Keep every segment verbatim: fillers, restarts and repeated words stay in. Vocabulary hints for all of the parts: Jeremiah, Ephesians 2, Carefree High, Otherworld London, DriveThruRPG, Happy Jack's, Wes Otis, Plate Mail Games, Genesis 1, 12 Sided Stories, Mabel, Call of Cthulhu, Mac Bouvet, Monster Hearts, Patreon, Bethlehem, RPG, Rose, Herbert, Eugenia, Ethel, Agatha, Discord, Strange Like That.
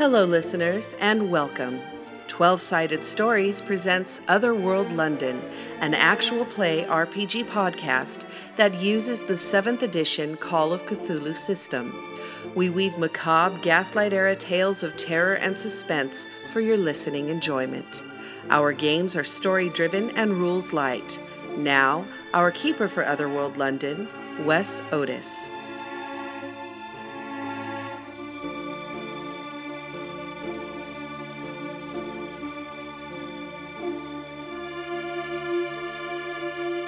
Hello, listeners, and welcome. twelve Sided Stories presents Otherworld London, an actual play R P G podcast that uses the seventh edition Call of Cthulhu system. We weave macabre, gaslight-era tales of terror and suspense for your listening enjoyment. Our games are story-driven and rules light. Now, our keeper for Otherworld London, Wes Otis.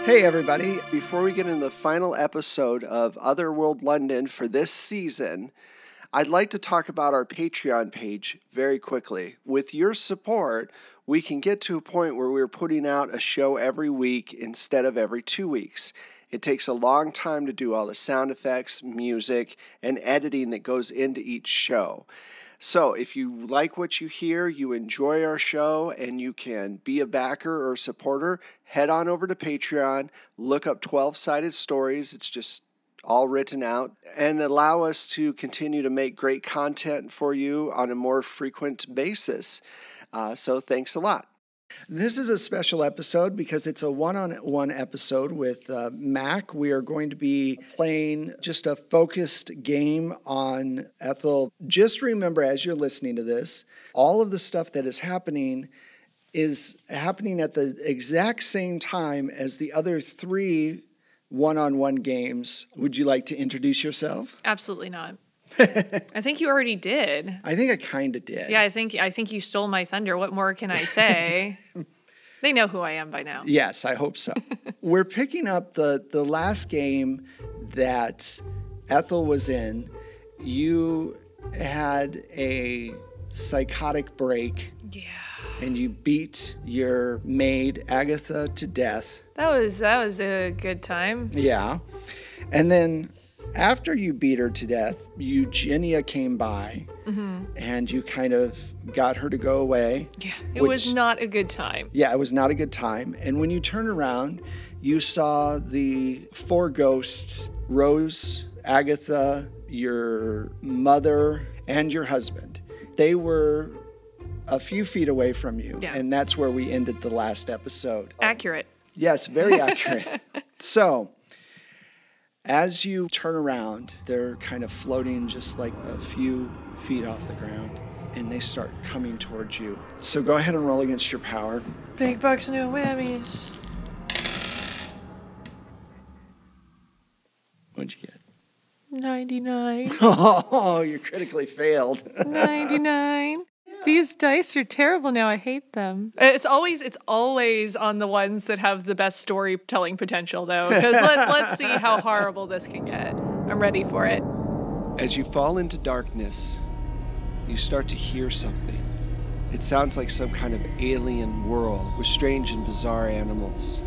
Hey everybody, before we get into the final episode of Otherworld London for this season, I'd like to talk about our Patreon page very quickly. With your support, we can get to a point where we're putting out a show every week instead of every two weeks. It takes a long time to do all the sound effects, music, and editing that goes into each show. So if you like what you hear, you enjoy our show, and you can be a backer or supporter, head on over to Patreon, look up twelve sided Stories. It's just all written out, and allow us to continue to make great content for you on a more frequent basis. Uh, so thanks a lot. This is a special episode because it's a one-on-one episode with uh, Mac. We are going to be playing just a focused game on Ethel. Just remember, as you're listening to this, all of the stuff that is happening is happening at the exact same time as the other three one-on-one games. Would you like to introduce yourself? Absolutely not. I think you already did. I think I kind of did. Yeah, I think I think you stole my thunder. What more can I say? They know who I am by now. Yes, I hope so. We're picking up the, the last game that Ethel was in. You had a psychotic break. Yeah. And you beat your maid, Agatha, to death. That was that was a good time. Yeah. And then after you beat her to death, Eugenia came by, mm-hmm. and you kind of got her to go away. Yeah, it which, was not a good time. Yeah, it was not a good time. And when you turn around, you saw the four ghosts, Rose, Agatha, your mother, and your husband. They were a few feet away from you, yeah. And that's where we ended the last episode. Accurate. Yes, very accurate. So as you turn around, they're kind of floating just like a few feet off the ground, and they start coming towards you. So go ahead and roll against your power. Big bucks, no whammies. What'd you get? ninety-nine. Oh, you critically failed. ninety-nine. These dice are terrible now. I hate them. It's always it's always on the ones that have the best storytelling potential, though, because let, let's see how horrible this can get. I'm ready for it. As you fall into darkness, you start to hear something. It sounds like some kind of alien world with strange and bizarre animals.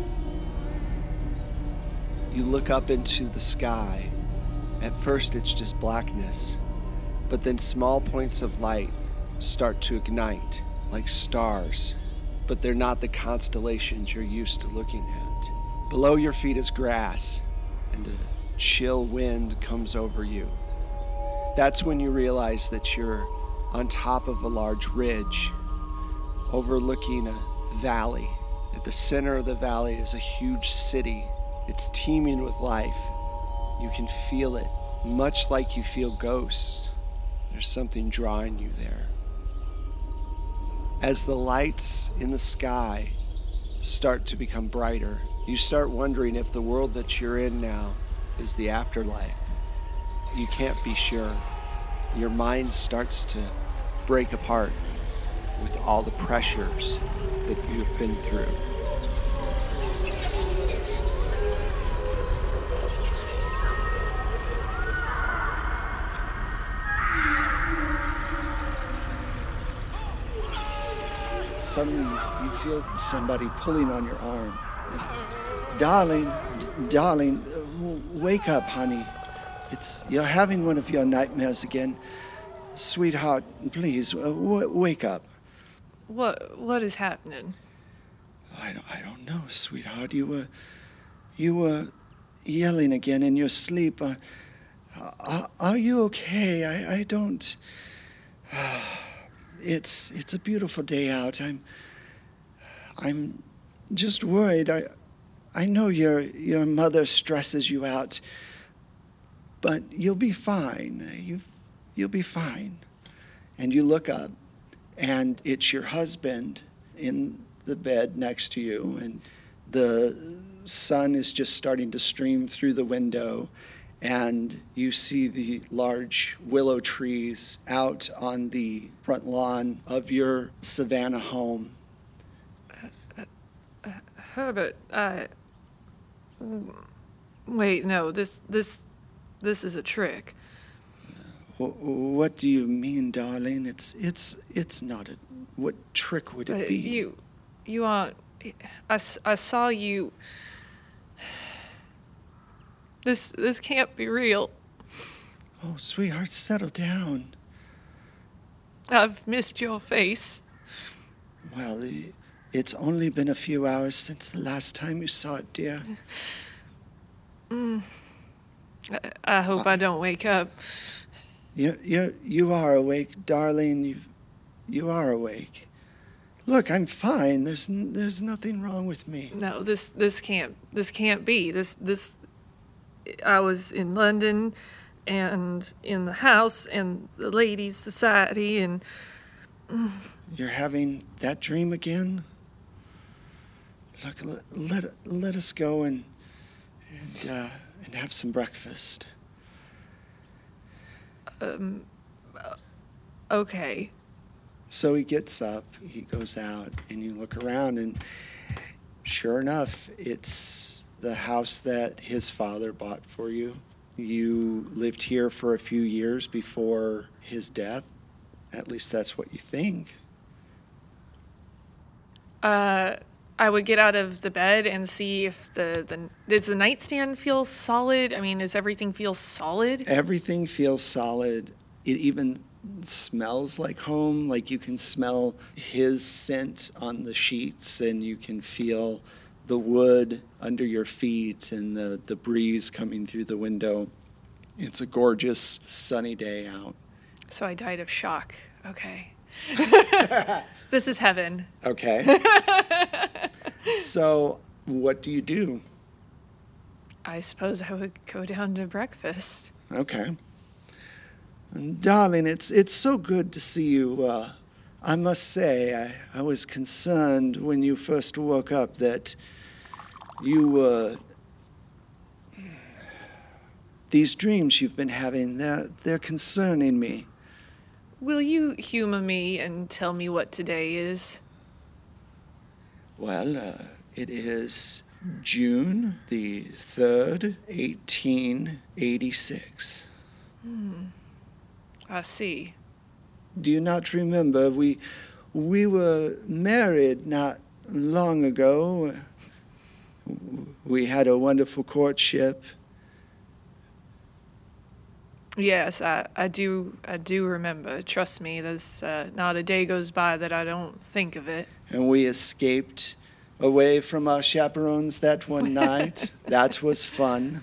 You look up into the sky. At first, it's just blackness, but then small points of light start to ignite like stars, but they're not the constellations you're used to looking at. Below your feet is grass, and a chill wind comes over you. That's when you realize that you're on top of a large ridge, overlooking a valley. At the center of the valley is a huge city. It's teeming with life. You can feel it, much like you feel ghosts. There's something drawing you there. As the lights in the sky start to become brighter, you start wondering if the world that you're in now is the afterlife. You can't be sure. Your mind starts to break apart with all the pressures that you've been through. Suddenly, you feel somebody pulling on your arm. Darling, d- darling, wake up, honey. It's you're having one of your nightmares again. Sweetheart, please, w- wake up. What What is happening? I don't, I don't know, sweetheart. You were, you were yelling again in your sleep. Uh, are, are you okay? I, I don't... It's it's a beautiful day out. I'm I'm just worried. I I know your your mother stresses you out, but you'll be fine. You you'll be fine. And you look up, and it's your husband in the bed next to you, and the sun is just starting to stream through the window, and you see the large willow trees out on the front lawn of your Savannah home. Uh, uh, uh, Herbert, uh, wait, no, this, this, this is a trick. What do you mean, darling? It's it's it's not a... What trick would it uh, be? You, you aren't... I, I saw you... This this can't be real. Oh, sweetheart, settle down. I've missed your face. Well, it's only been a few hours since the last time you saw it, dear. Mm. I, I hope I, I don't wake up. You you you are awake, darling. You you are awake. Look, I'm fine. There's there's nothing wrong with me. No, this this can't this can't be. This this I was in London and in the house and the ladies' society and you're having that dream again? Look, let let, let us go and and uh, and have some breakfast. Um, okay. So he gets up, he goes out, and you look around, and sure enough, it's the house that his father bought for you. You lived here for a few years before his death. At least that's what you think. Uh, I would get out of the bed and see if the, the... Does the nightstand feel solid? I mean, does everything feel solid? Everything feels solid. It even smells like home. Like, you can smell his scent on the sheets, and you can feel the wood under your feet and the, the breeze coming through the window. It's a gorgeous, sunny day out. So I died of shock. Okay. This is heaven. Okay. So, what do you do? I suppose I would go down to breakfast. Okay. And darling, it's it's so good to see you. Uh, I must say, I, I was concerned when you first woke up that you were... Uh, these dreams you've been having, they're, they're concerning me. Will you humor me and tell me what today is? Well, uh, it is June the third, eighteen eighty-six. Hmm. I see. Do you not remember? We we were married not long ago. We had a wonderful courtship. Yes, I, I do I do remember. Trust me, there's uh, not a day goes by that I don't think of it. And we escaped away from our chaperones that one night. That was fun.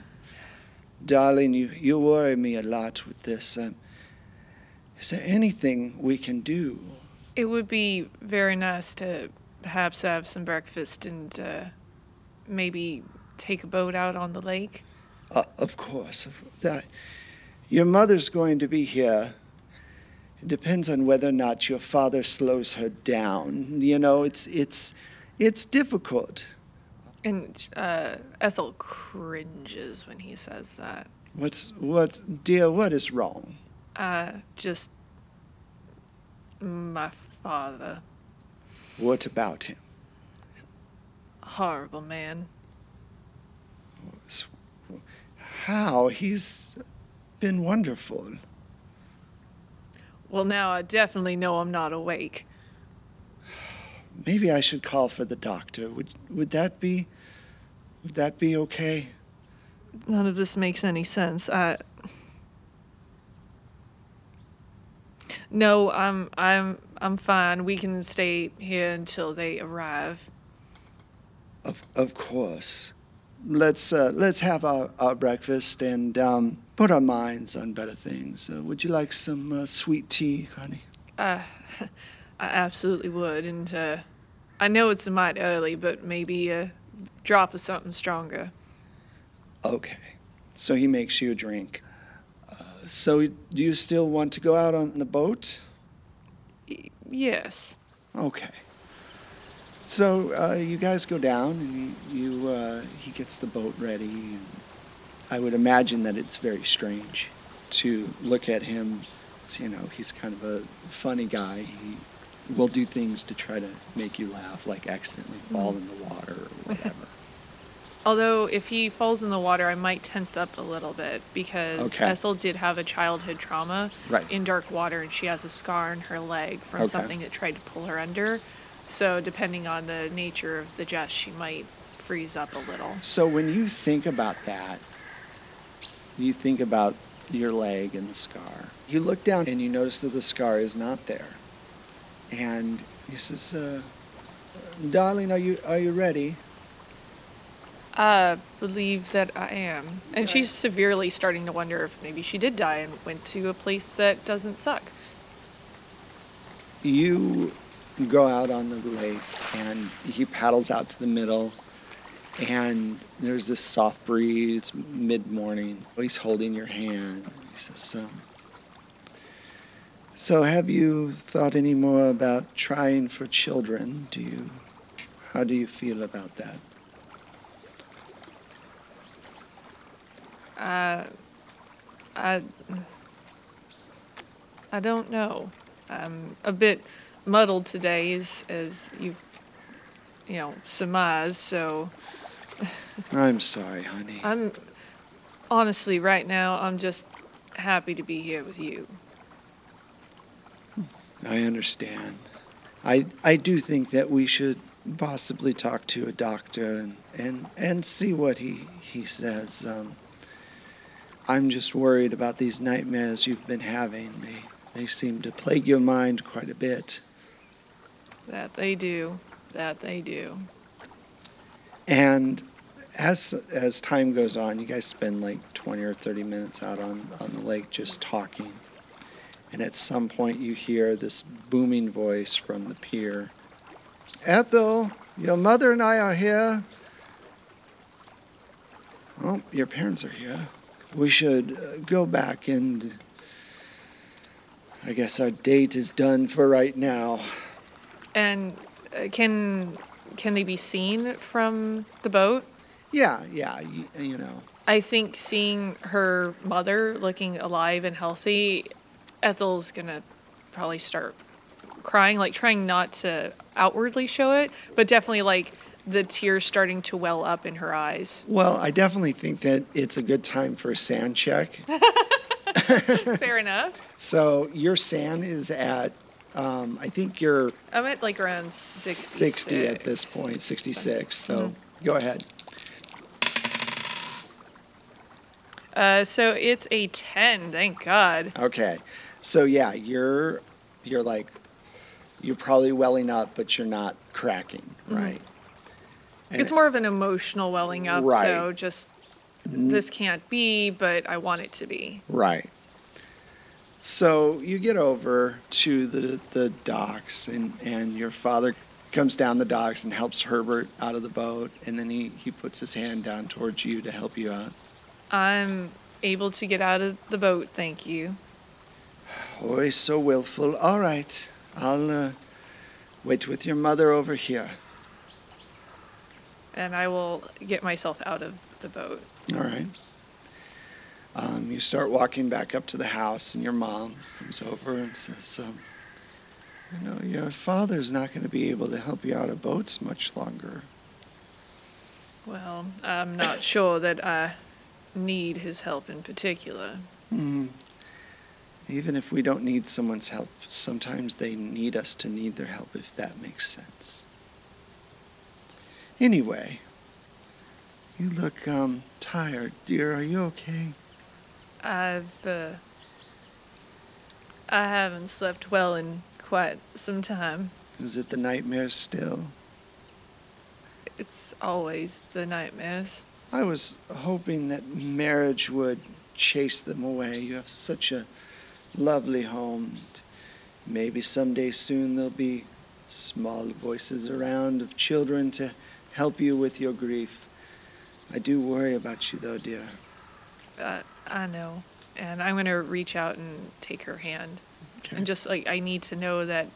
Darling, you, you worry me a lot with this. Um, is there anything we can do? It would be very nice to perhaps have some breakfast and uh, maybe take a boat out on the lake. Uh, of course. That, your mother's going to be here. It depends on whether or not your father slows her down. You know, it's it's it's difficult. And uh, Ethel cringes when he says that. What's what, dear? What is wrong? Uh, just my father. What about him? Horrible man. How? He's been wonderful. Well, now I definitely know I'm not awake. Maybe I should call for the doctor. Would would that be would that be okay? None of this makes any sense. I No, I'm I'm I'm fine. We can stay here until they arrive. Of of course. Let's uh, let's have our, our breakfast and um, put our minds on better things. Uh, would you like some uh, sweet tea, honey? Uh, I absolutely would, and uh, I know it's a mite early, but maybe a drop of something stronger. Okay, so he makes you a drink. Uh, so do you still want to go out on the boat? Y- yes. Okay. So uh, you guys go down, and you, you uh, he gets the boat ready. And I would imagine that it's very strange to look at him. You know, he's kind of a funny guy. He will do things to try to make you laugh, like accidentally fall mm. in the water or whatever. Although, if he falls in the water, I might tense up a little bit because okay. Ethel did have a childhood trauma right. in dark water, and she has a scar on her leg from okay. something that tried to pull her under. So, depending on the nature of the jest, she might freeze up a little. So, when you think about that, you think about your leg and the scar. You look down and you notice that the scar is not there. And he says, uh, darling, are you are you ready? I believe that I am. And she's severely starting to wonder if maybe she did die and went to a place that doesn't suck. You go out on the lake and he paddles out to the middle. And there's this soft breeze, mid-morning. He's holding your hand. He says, um, so have you thought any more about trying for children? Do you, how do you feel about that? Uh, I, I don't know. I'm a bit muddled today as, as you've, you know, surmised, so... I'm sorry, honey. I'm honestly right now I'm just happy to be here with you. I understand. I I do think that we should possibly talk to a doctor and and, and see what he he says. Um, I'm just worried about these nightmares you've been having. They they seem to plague your mind quite a bit. That they do. That they do. And as as time goes on, you guys spend like twenty or thirty minutes out on, on the lake just talking. And at some point you hear this booming voice from the pier. Ethel, your mother and I are here. Oh, your parents are here. We should go back and... I guess our date is done for right now. And can... Can they be seen from the boat? Yeah, yeah, you, you know. I think seeing her mother looking alive and healthy, Ethel's gonna probably start crying, like trying not to outwardly show it, but definitely like the tears starting to well up in her eyes. Well, I definitely think that it's a good time for a sand check. Fair enough. So your sand is at... Um, I think you're... I'm at like around sixty-six. sixty at this point, sixty-six, so mm-hmm. Go ahead. Uh, so it's a ten, thank God. Okay, so yeah, you're you're like, you're probably welling up, but you're not cracking, right? Mm-hmm. It's it, more of an emotional welling up, right. So just, this can't be, but I want it to be. Right. So you get over to the the docks, and, and your father comes down the docks and helps Herbert out of the boat, and then he, he puts his hand down towards you to help you out. I'm able to get out of the boat, thank you. Oh, he's so willful. All right, I'll uh, wait with your mother over here. And I will get myself out of the boat. All right. Um, you start walking back up to the house, and your mom comes over and says, um, you know, your father's not going to be able to help you out of boats much longer. Well, I'm not sure that I need his help in particular. Mm. Even if we don't need someone's help, sometimes they need us to need their help, if that makes sense. Anyway, you look um, tired, dear. Are you okay? I've, uh, I haven't slept well in quite some time. Is it the nightmares still? It's always the nightmares. I was hoping that marriage would chase them away. You have such a lovely home. Maybe someday soon there'll be small voices around of children to help you with your grief. I do worry about you, though, dear. Uh, I know. And I'm going to reach out and take her hand. Okay. And just, like, I need to know that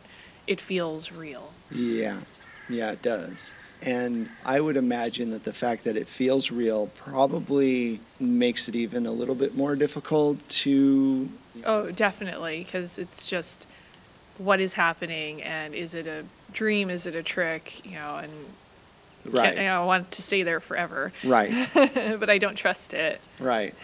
it feels real. Yeah. Yeah, it does. And I would imagine that the fact that it feels real probably makes it even a little bit more difficult to... Oh, definitely, because it's just what is happening, and is it a dream, is it a trick, you know, and... Right. You know, I want to stay there forever. Right. But I don't trust it. Right.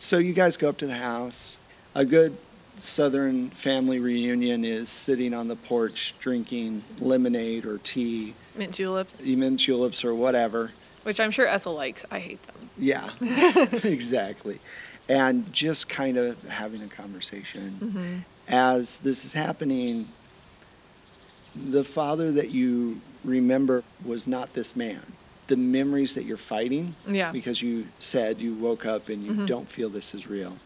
So you guys go up to the house. A good Southern family reunion is sitting on the porch drinking lemonade or tea. Mint juleps. Mint juleps or whatever. Which I'm sure Ethel likes. I hate them. Yeah, exactly. And just kind of having a conversation. Mm-hmm. As this is happening, the father that you remember was not this man. The memories that you're fighting, yeah. because you said you woke up and you mm-hmm. don't feel this is real.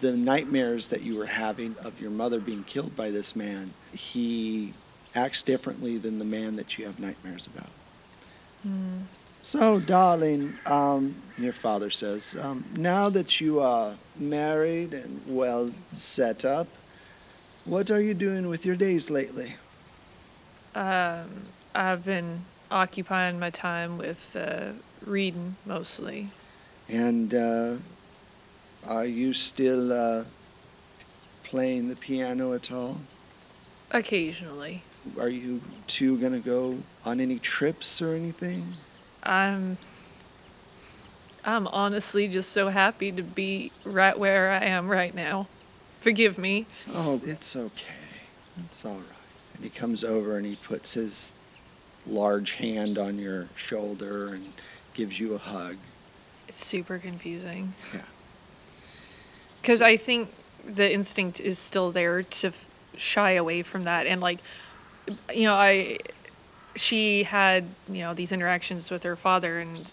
The nightmares that you were having of your mother being killed by this man, he acts differently than the man that you have nightmares about. Mm. So, darling, um, your father says, um, now that you are married and well set up, what are you doing with your days lately? Um, I've been occupying my time with uh, reading, mostly. And uh, are you still uh, playing the piano at all? Occasionally. Are you two going to go on any trips or anything? I'm, I'm honestly just so happy to be right where I am right now. Forgive me. Oh, it's okay. It's all right. And he comes over and he puts his large hand on your shoulder and gives you a hug. It's super confusing. Yeah. Because I think the instinct is still there to f- shy away from that. And, like, you know, I, she had, you know, these interactions with her father, and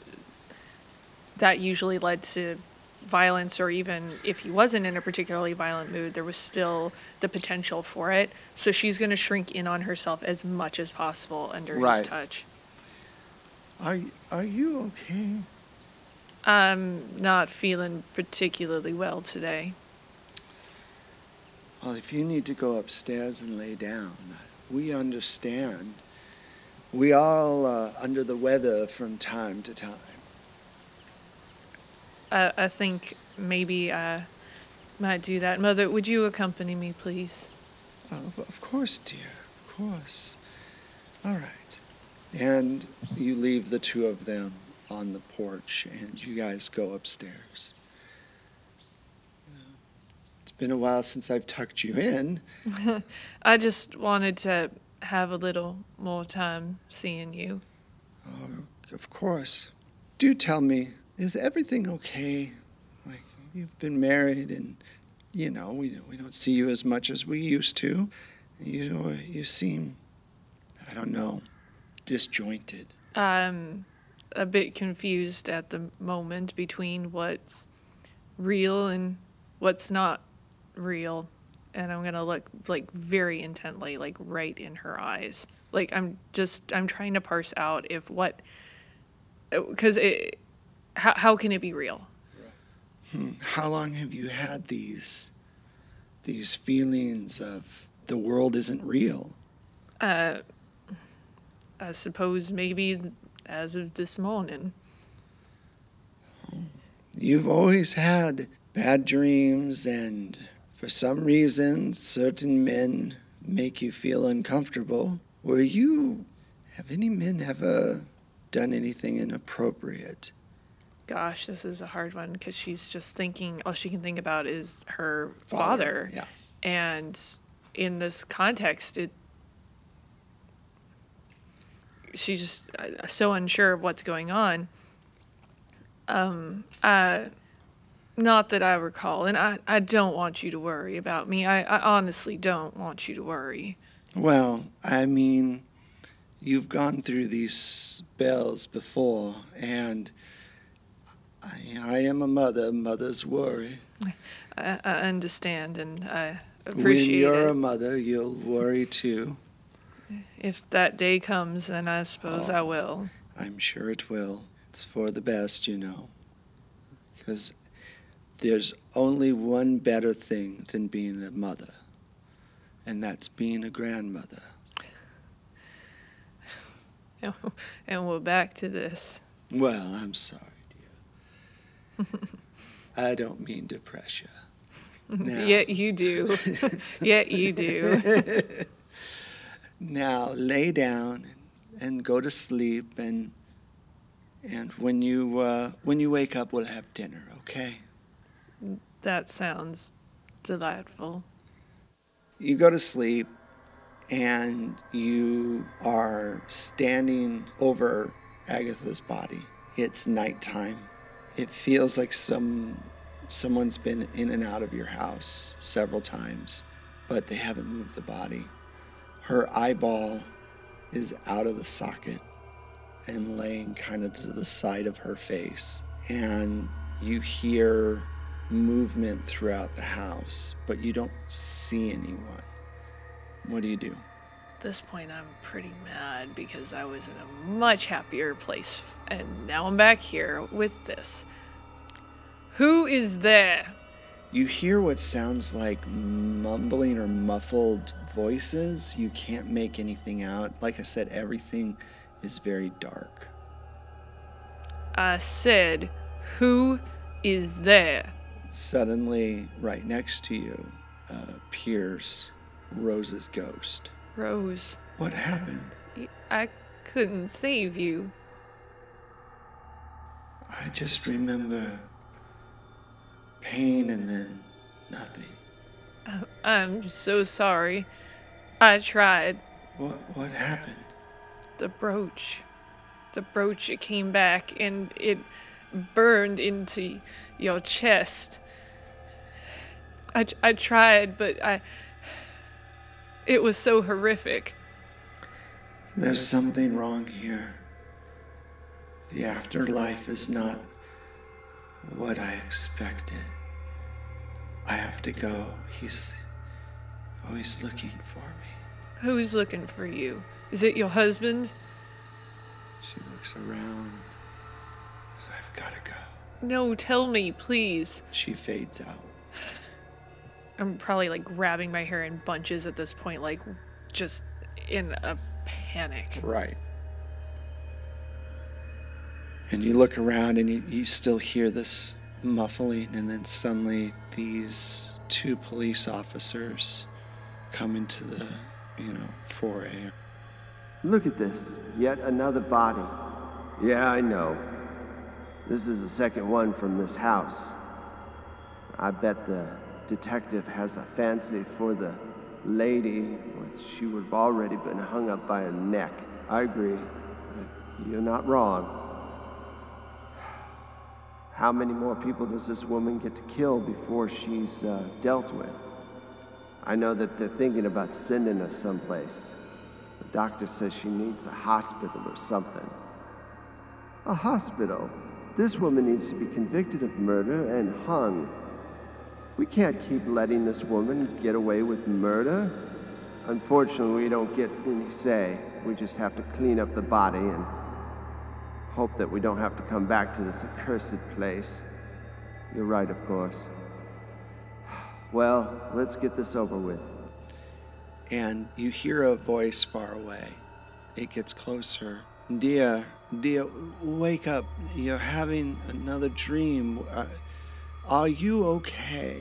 that usually led to violence, or even if he wasn't in a particularly violent mood, there was still the potential for it. So she's going to shrink in on herself as much as possible under right. his touch. Are Are you okay? I'm not feeling particularly well today. Well, if you need to go upstairs and lay down, we understand. We all are under the weather from time to time. Uh, I think maybe I might do that. Mother, would you accompany me, please? Oh, of course, dear. Of course. All right. And you leave the two of them on the porch, and you guys go upstairs. It's been a while since I've tucked you in. I just wanted to have a little more time seeing you. Oh, of course. Do tell me, is everything okay? Like, you've been married, and, you know, we we don't see you as much as we used to. You you seem, I don't know, disjointed. Um... a bit confused at the moment between what's real and what's not real. And I'm going to look, like, very intently, like, right in her eyes. Like, I'm just, I'm trying to parse out if what, because it, how, how can it be real? Hmm. How long have you had these, these feelings of the world isn't real? Uh, I suppose maybe... Th- as of this morning. You've always had bad dreams, and for some reason, certain men make you feel uncomfortable. Were you... Have any men ever done anything inappropriate? Gosh, this is a hard one, because she's just thinking... All she can think about is her father. father. Yeah. And in this context, it... She's just so unsure of what's going on. Um, uh, not that I recall, and I, I don't want you to worry about me. I, I honestly don't want you to worry. Well, I mean, you've gone through these spells before, and I, I am a mother. Mothers worry. I, I understand, and I, Appreciate when you're it. a mother, you'll worry too. If that day comes, then I suppose oh, I will. I'm sure it will. It's for the best, you know. Because there's only one better thing than being a mother, and that's being a grandmother. And we're back to this. Well, I'm sorry, dear. I don't mean to pressure. Now, Yet you do. Yet you do. Now, lay down and go to sleep, and and when you uh, when you wake up, we'll have dinner, okay? That sounds delightful. You go to sleep, and you are standing over Agatha's body. It's nighttime. It feels like some someone's been in and out of your house several times, but they haven't moved the body. Her eyeball is out of the socket and laying kind of to the side of her face. And you hear movement throughout the house, but you don't see anyone. What do you do? At this point, I'm pretty mad because I was in a much happier place, and now I'm back here with this. Who is there? You hear what sounds like mumbling or muffled voices. You can't make anything out. Like I said, everything is very dark. I said, who is there? Suddenly, right next to you, uh, appears Rose's ghost. Rose. What happened? I couldn't save you. I just remember pain and then nothing. I'm so sorry. I tried. What what happened? The brooch. The brooch, it came back and it burned into your chest. I, I tried, but I... It was so horrific. There's something wrong here. The afterlife is not what I expected. I have to go. He's always looking for me. Who's looking for you? Is it your husband? She looks around. So I've got to go. No, tell me, please. She fades out. I'm probably like grabbing my hair in bunches at this point, like just in a panic. Right. And you look around and you, you still hear this muffling, and then suddenly these two police officers come into the, you know, foray. Look at this. Yet another body. Yeah, I know. This is the second one from this house. I bet the detective has a fancy for the lady, or she would have already been hung up by her neck. I agree. You're not wrong. How many more people does this woman get to kill before she's uh, dealt with? I know that they're thinking about sending her someplace. The doctor says she needs a hospital or something. A hospital? This woman needs to be convicted of murder and hung. We can't keep letting this woman get away with murder. Unfortunately, we don't get any say. We just have to clean up the body and hope that we don't have to come back to this accursed place. You're right, of course. Well, let's get this over with. And you hear a voice far away. It gets closer. Dear, dear, wake up. You're having another dream. Uh, are you okay?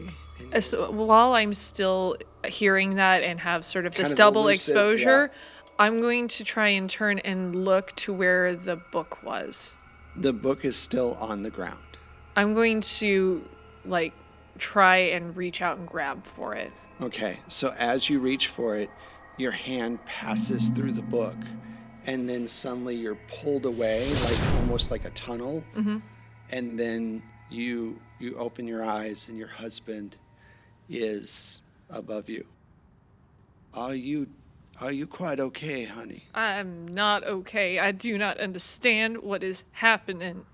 And so while I'm still hearing that and have sort of this of double elusive exposure... Yeah. I'm going to try and turn and look to where the book was. The book is still on the ground. I'm going to, like, try and reach out and grab for it. Okay, so as you reach for it, your hand passes through the book, and then suddenly you're pulled away, like almost like a tunnel, mm-hmm. and then you you open your eyes, and your husband is above you. Are you Are you quite okay, honey? I'm not okay. I do not understand what is happening.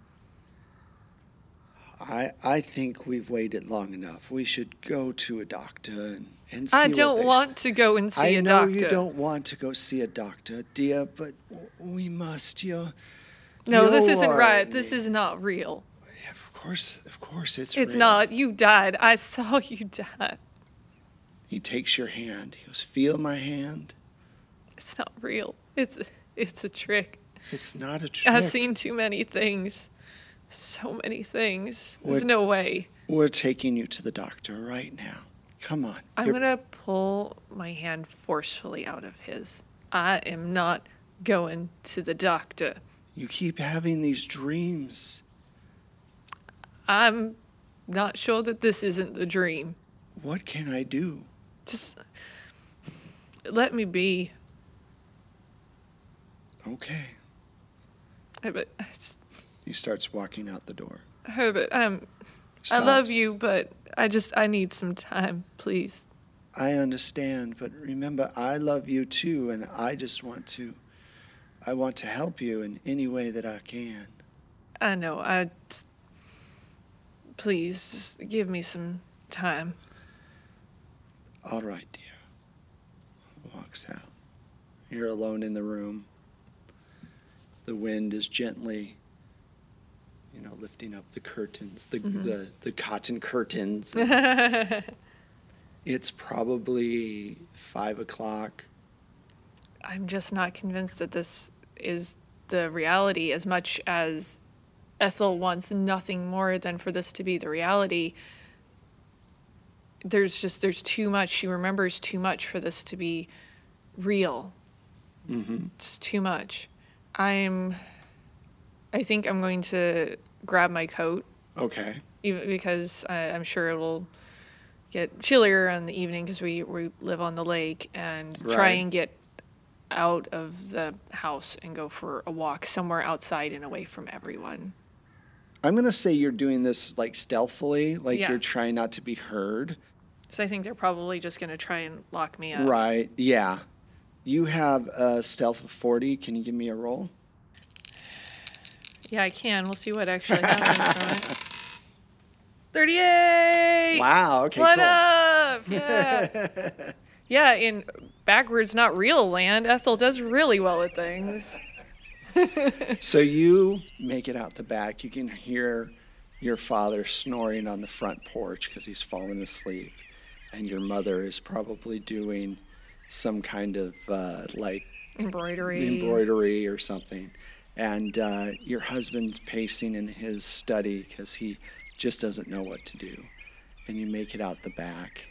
I I think we've waited long enough. We should go to a doctor and, and see I don't what want say. to go and see I a doctor. I know you don't want to go see a doctor, dear, but we must. You're, no, you're this isn't right. This is not real. Yeah, of course, of course it's, it's real. It's not. You died. I saw you die. He takes your hand. He goes, feel my hand. It's not real. It's it's a trick. It's not a trick. I've seen too many things. So many things. We're, There's no way. We're taking you to the doctor right now. Come on. I'm going to pull my hand forcefully out of his. I am not going to the doctor. You keep having these dreams. I'm not sure that this isn't the dream. What can I do? Just let me be. Okay. Herbert, I just... He starts walking out the door. Herbert, I'm... Stops. I love you, but I just... I need some time, please. I understand, but remember, I love you too, and I just want to... I want to help you in any way that I can. I know. I... Please, just give me some time. All right, dear. Walks out. You're alone in the room. The wind is gently, you know, lifting up the curtains, the mm-hmm. the, the cotton curtains. It's probably five o'clock. I'm just not convinced that this is the reality as much as Ethel wants nothing more than for this to be the reality. There's just, there's too much. She remembers too much for this to be real. Mm-hmm. It's too much. I'm, I think I'm going to grab my coat. Okay. Even because I, I'm sure it'll get chillier in the evening because we, we live on the lake and right. try and get out of the house and go for a walk somewhere outside and away from everyone. I'm going to say you're doing this like stealthily, like yeah. you're trying not to be heard. So I think they're probably just going to try and lock me up. Right. Yeah. You have a stealth of forty. Can you give me a roll? Yeah, I can. We'll see what actually happens from it. thirty-eight! Wow, okay, what cool. up? Yeah. Yeah, in backwards, not real land, Ethel does really well at things. So you make it out the back. You can hear your father snoring on the front porch because he's fallen asleep. And your mother is probably doing... some kind of uh, like embroidery embroidery or something. And uh, your husband's pacing in his study because he just doesn't know what to do. And you make it out the back.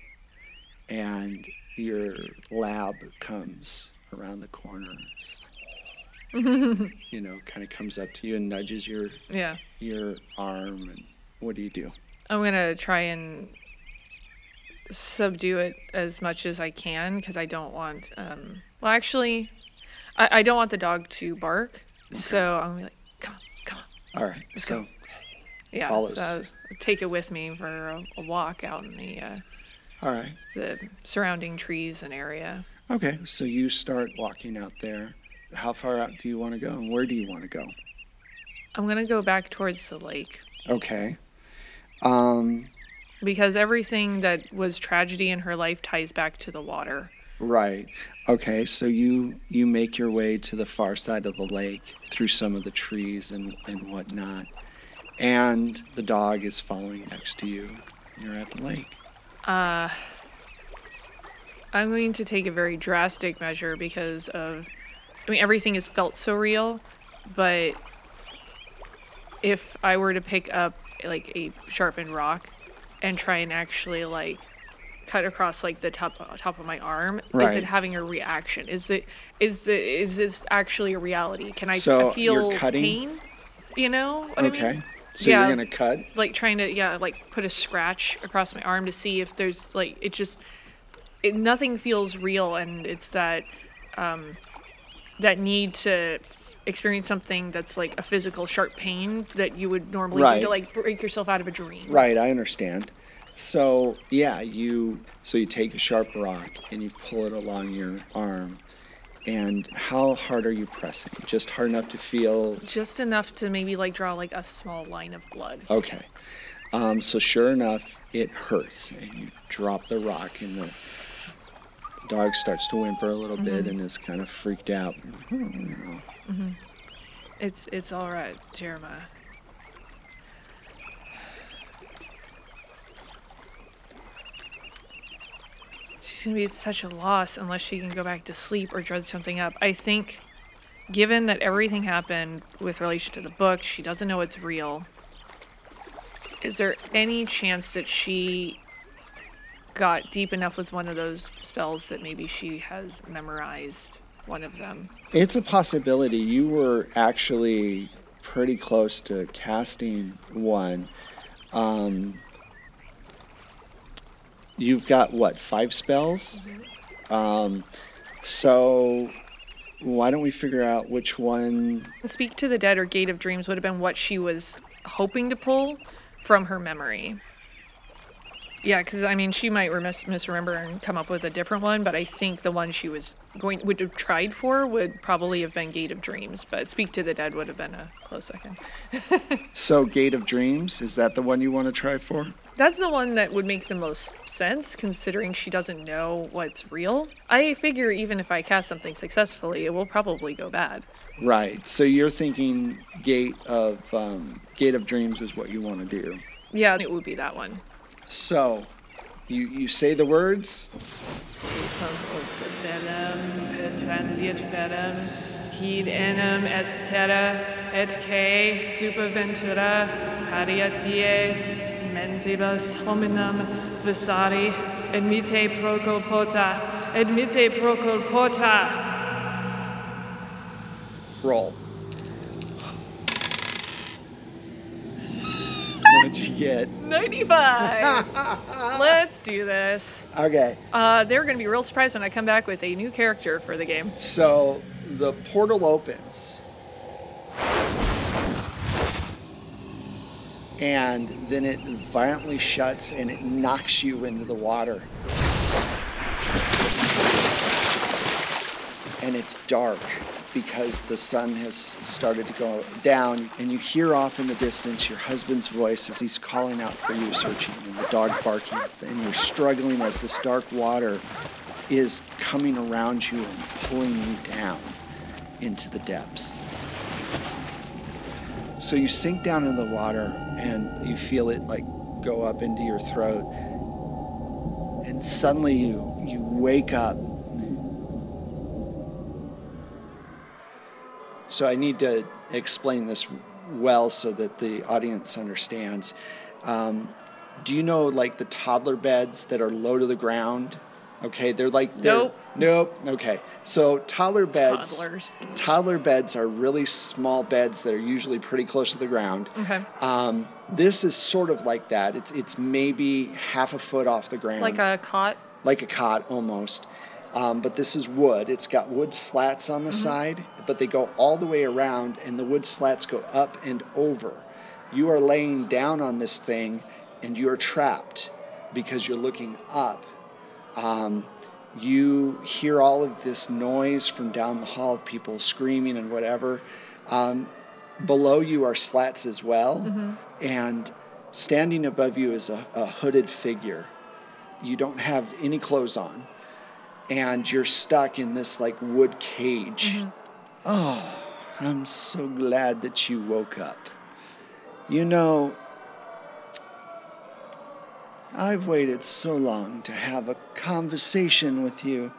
And your lab comes around the corner. You know, kind of comes up to you and nudges your yeah. your arm. And what do you do? I'm going to try and... subdue it as much as I can because I don't want um well actually I, I don't want the dog to bark. Okay. So I'm gonna be like, come on, come on. All right. Let's so go. Yeah. Follows. So I was, take it with me for a, a walk out in the uh all right. the surrounding trees and area. Okay. So you start walking out there. How far out do you want to go and where do you want to go? I'm gonna go back towards the lake. Okay. Um Because everything that was tragedy in her life ties back to the water. Right. Okay, so you, you make your way to the far side of the lake through some of the trees and, and whatnot. And the dog is following next to you. You're at the lake. Uh, I'm going to take a very drastic measure because of... I mean, everything has felt so real, but if I were to pick up, like, a sharpened rock... and try and actually like cut across like the top top of my arm. Right. Is it having a reaction? Is it is the is this actually a reality? Can I so feel you're cutting? Pain? You know what okay. I mean? Okay. So yeah, you're gonna cut. Like trying to yeah like put a scratch across my arm to see if there's like it just it, nothing feels real and it's that um, that need to. Experience something that's like a physical sharp pain that you would normally right. do to like break yourself out of a dream. Right, I understand. So yeah, you so you take a sharp rock and you pull it along your arm. And how hard are you pressing? Just hard enough to feel? Just enough to maybe like draw like a small line of blood. Okay. Um, so sure enough, it hurts and you drop the rock and the dog starts to whimper a little mm-hmm. bit and is kind of freaked out. Mm-hmm. It's it's all right, Jeremiah. She's going to be at such a loss unless she can go back to sleep or dredge something up. I think, given that everything happened with relation to the book, she doesn't know it's real. Is there any chance that she got deep enough with one of those spells that maybe she has memorized one of them? It's a possibility. You were actually pretty close to casting one. Um, you've got, what, five spells? Mm-hmm. Um, so why don't we figure out which one... Speak to the Dead or Gate of Dreams would have been what she was hoping to pull from her memory. Yeah, because, I mean, she might mis- misremember and come up with a different one, but I think the one she was going would have tried for would probably have been Gate of Dreams, but Speak to the Dead would have been a close second. So Gate of Dreams, is that the one you want to try for? That's the one that would make the most sense, considering she doesn't know what's real. I figure even if I cast something successfully, it will probably go bad. Right, so you're thinking Gate of, um, Gate of Dreams is what you want to do. Yeah, it would be that one. So, you you say the words. Roll. What'd you get? ninety-five. Let's do this. Okay. Uh, they're going to be real surprised when I come back with a new character for the game. So the portal opens. And then it violently shuts and it knocks you into the water. And it's dark, because the sun has started to go down, and you hear off in the distance your husband's voice as he's calling out for you, searching, and the dog barking, and you're struggling as this dark water is coming around you and pulling you down into the depths. So you sink down in the water, and you feel it like go up into your throat, and suddenly you, you wake up. So I need to explain this well so that the audience understands. Um, do you know, like, the toddler beds that are low to the ground? Okay, they're like... They're, nope. Nope, okay. So toddler beds... Toddlers. Toddler beds are really small beds that are usually pretty close to the ground. Okay. Um, this is sort of like that. It's, it's maybe half a foot off the ground. Like a cot? Like a cot, almost. Um, but this is wood. It's got wood slats on the mm-hmm. side, but they go all the way around, and the wood slats go up and over. You are laying down on this thing, and you are trapped because you're looking up. Um, you hear all of this noise from down the hall of people screaming and whatever. Um, below you are slats as well, mm-hmm. and standing above you is a, a hooded figure. You don't have any clothes on. And you're stuck in this, like, wood cage. Mm-hmm. Oh, I'm so glad that you woke up. You know, I've waited so long to have a conversation with you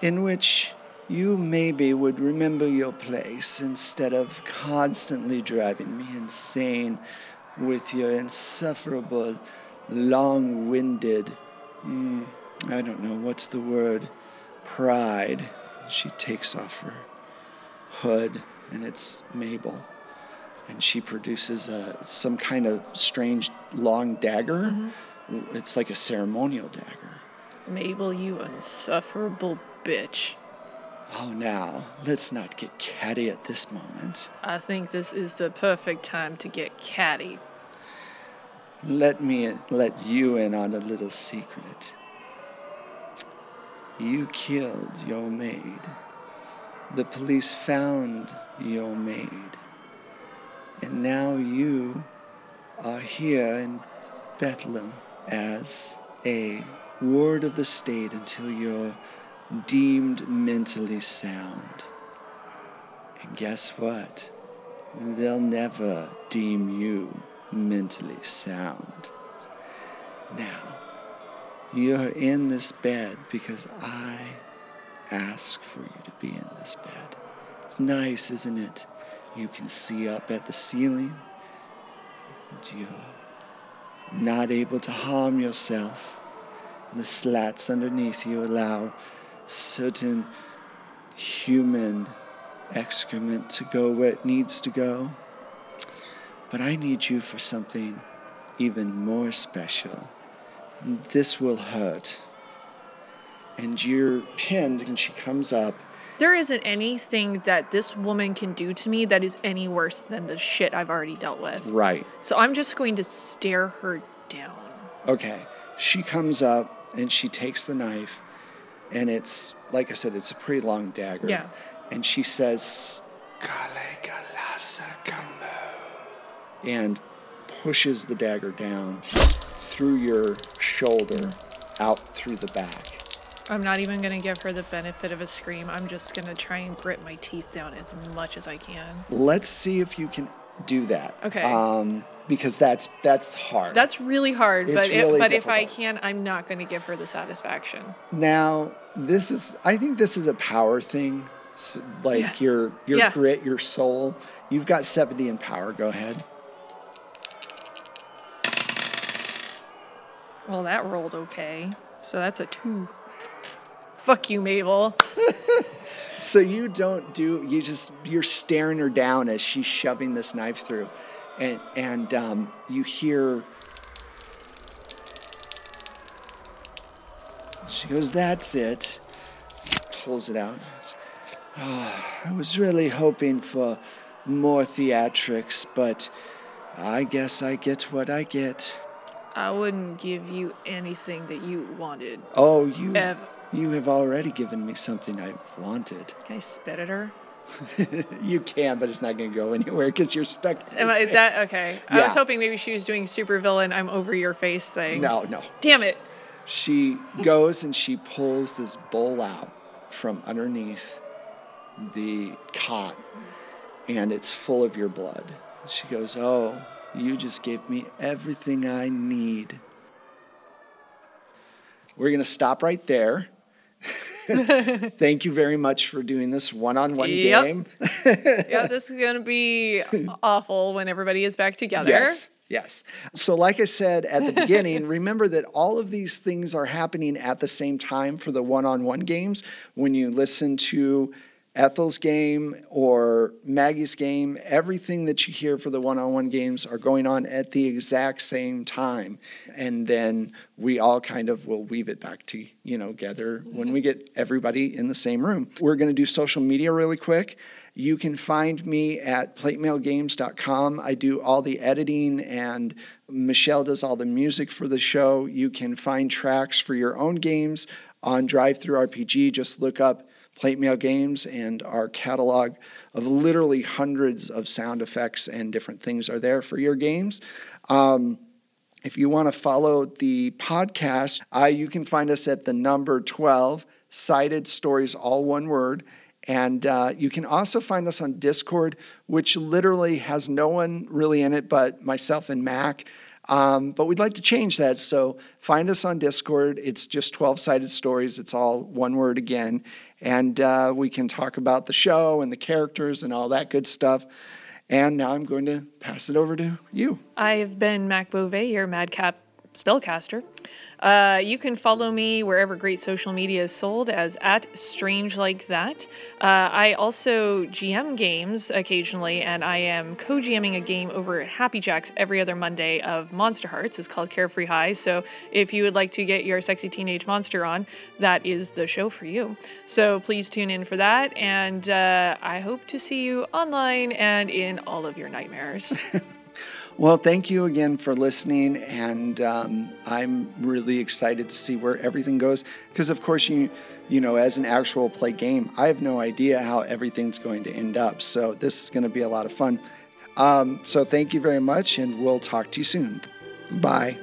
in which you maybe would remember your place instead of constantly driving me insane with your insufferable, long-winded... Mm, I don't know, what's the word? Pride. She takes off her hood, and it's Mabel. And she produces a, some kind of strange long dagger. Mm-hmm. It's like a ceremonial dagger. Mabel, you insufferable bitch. Oh, now, let's not get catty at this moment. I think this is the perfect time to get catty. Let me let you in on a little secret. You killed your maid. The police found your maid. And now you are here in Bethlehem as a ward of the state until you're deemed mentally sound. And guess what? They'll never deem you mentally sound. Now, you're in this bed because I ask for you to be in this bed. It's nice, isn't it? You can see up at the ceiling. And you're not able to harm yourself. The slats underneath you allow certain human excrement to go where it needs to go. But I need you for something even more special. This will hurt. And you're pinned, and she comes up. There isn't anything that this woman can do to me that is any worse than the shit I've already dealt with. Right. So I'm just going to stare her down. Okay. She comes up, and she takes the knife, and it's, like I said, it's a pretty long dagger. Yeah. And she says, and pushes the dagger down through your shoulder, out through the back. I'm not even going to give her the benefit of a scream. I'm just going to try and grit my teeth down as much as I can. Let's see if you can do that. Okay. Um, because that's that's hard. That's really hard. It's but really it, but difficult. If I can, I'm not going to give her the satisfaction. Now, this is, I think this is a power thing. So, like yeah. your your yeah. grit, your soul. You've got seventy in power. Go ahead. Well, that rolled okay. So that's a two. Fuck you, Mabel. So you don't do, you just, you're staring her down as she's shoving this knife through. And, and um, you hear, she goes, that's it. Pulls it out. Oh, I was really hoping for more theatrics, but I guess I get what I get. I wouldn't give you anything that you wanted. Oh, you ever. You have already given me something I've wanted. Can I spit at her? You can, but it's not going to go anywhere because you're stuck. Am I, that, okay. Yeah. I was hoping maybe she was doing supervillain, I'm over your face thing. No, no. Damn it. She goes and she pulls this bowl out from underneath the cot, and it's full of your blood. She goes, oh, you just gave me everything I need. We're going to stop right there. Thank you very much for doing this one-on-one yep. game. Yeah, this is going to be awful when everybody is back together. Yes, yes. So like I said at the beginning, remember that all of these things are happening at the same time for the one-on-one games. When you listen to Ethel's game or Maggie's game, everything that you hear for the one-on-one games are going on at the exact same time. And then we all kind of will weave it back to, you know, together when we get everybody in the same room. We're going to do social media really quick. You can find me at plate mail games dot com. I do all the editing, and Michelle does all the music for the show. You can find tracks for your own games on DriveThruRPG. Just look up Plate Mail Games, and our catalog of literally hundreds of sound effects and different things are there for your games. Um, if you want to follow the podcast, uh, you can find us at the number twelve, Sided Stories, all one word. And uh, you can also find us on Discord, which literally has no one really in it but myself and Mac. Um, but we'd like to change that, so find us on Discord. It's just twelve Sided Stories. It's all one word again. And uh, we can talk about the show and the characters and all that good stuff. And now I'm going to pass it over to you. I've been Mac Bouvet, your madcap spellcaster. Uh, you can follow me wherever great social media is sold as at Strange Like That. Uh, I also G M games occasionally, and I am co-GMing a game over at Happy Jack's every other Monday of Monster Hearts. It's called Carefree High, so if you would like to get your sexy teenage monster on, that is the show for you. So please tune in for that, and uh, I hope to see you online and in all of your nightmares. Well, thank you again for listening, and um, I'm really excited to see where everything goes because, of course, you you know, as an actual play game, I have no idea how everything's going to end up, so this is going to be a lot of fun. Um, so thank you very much, and we'll talk to you soon. Bye.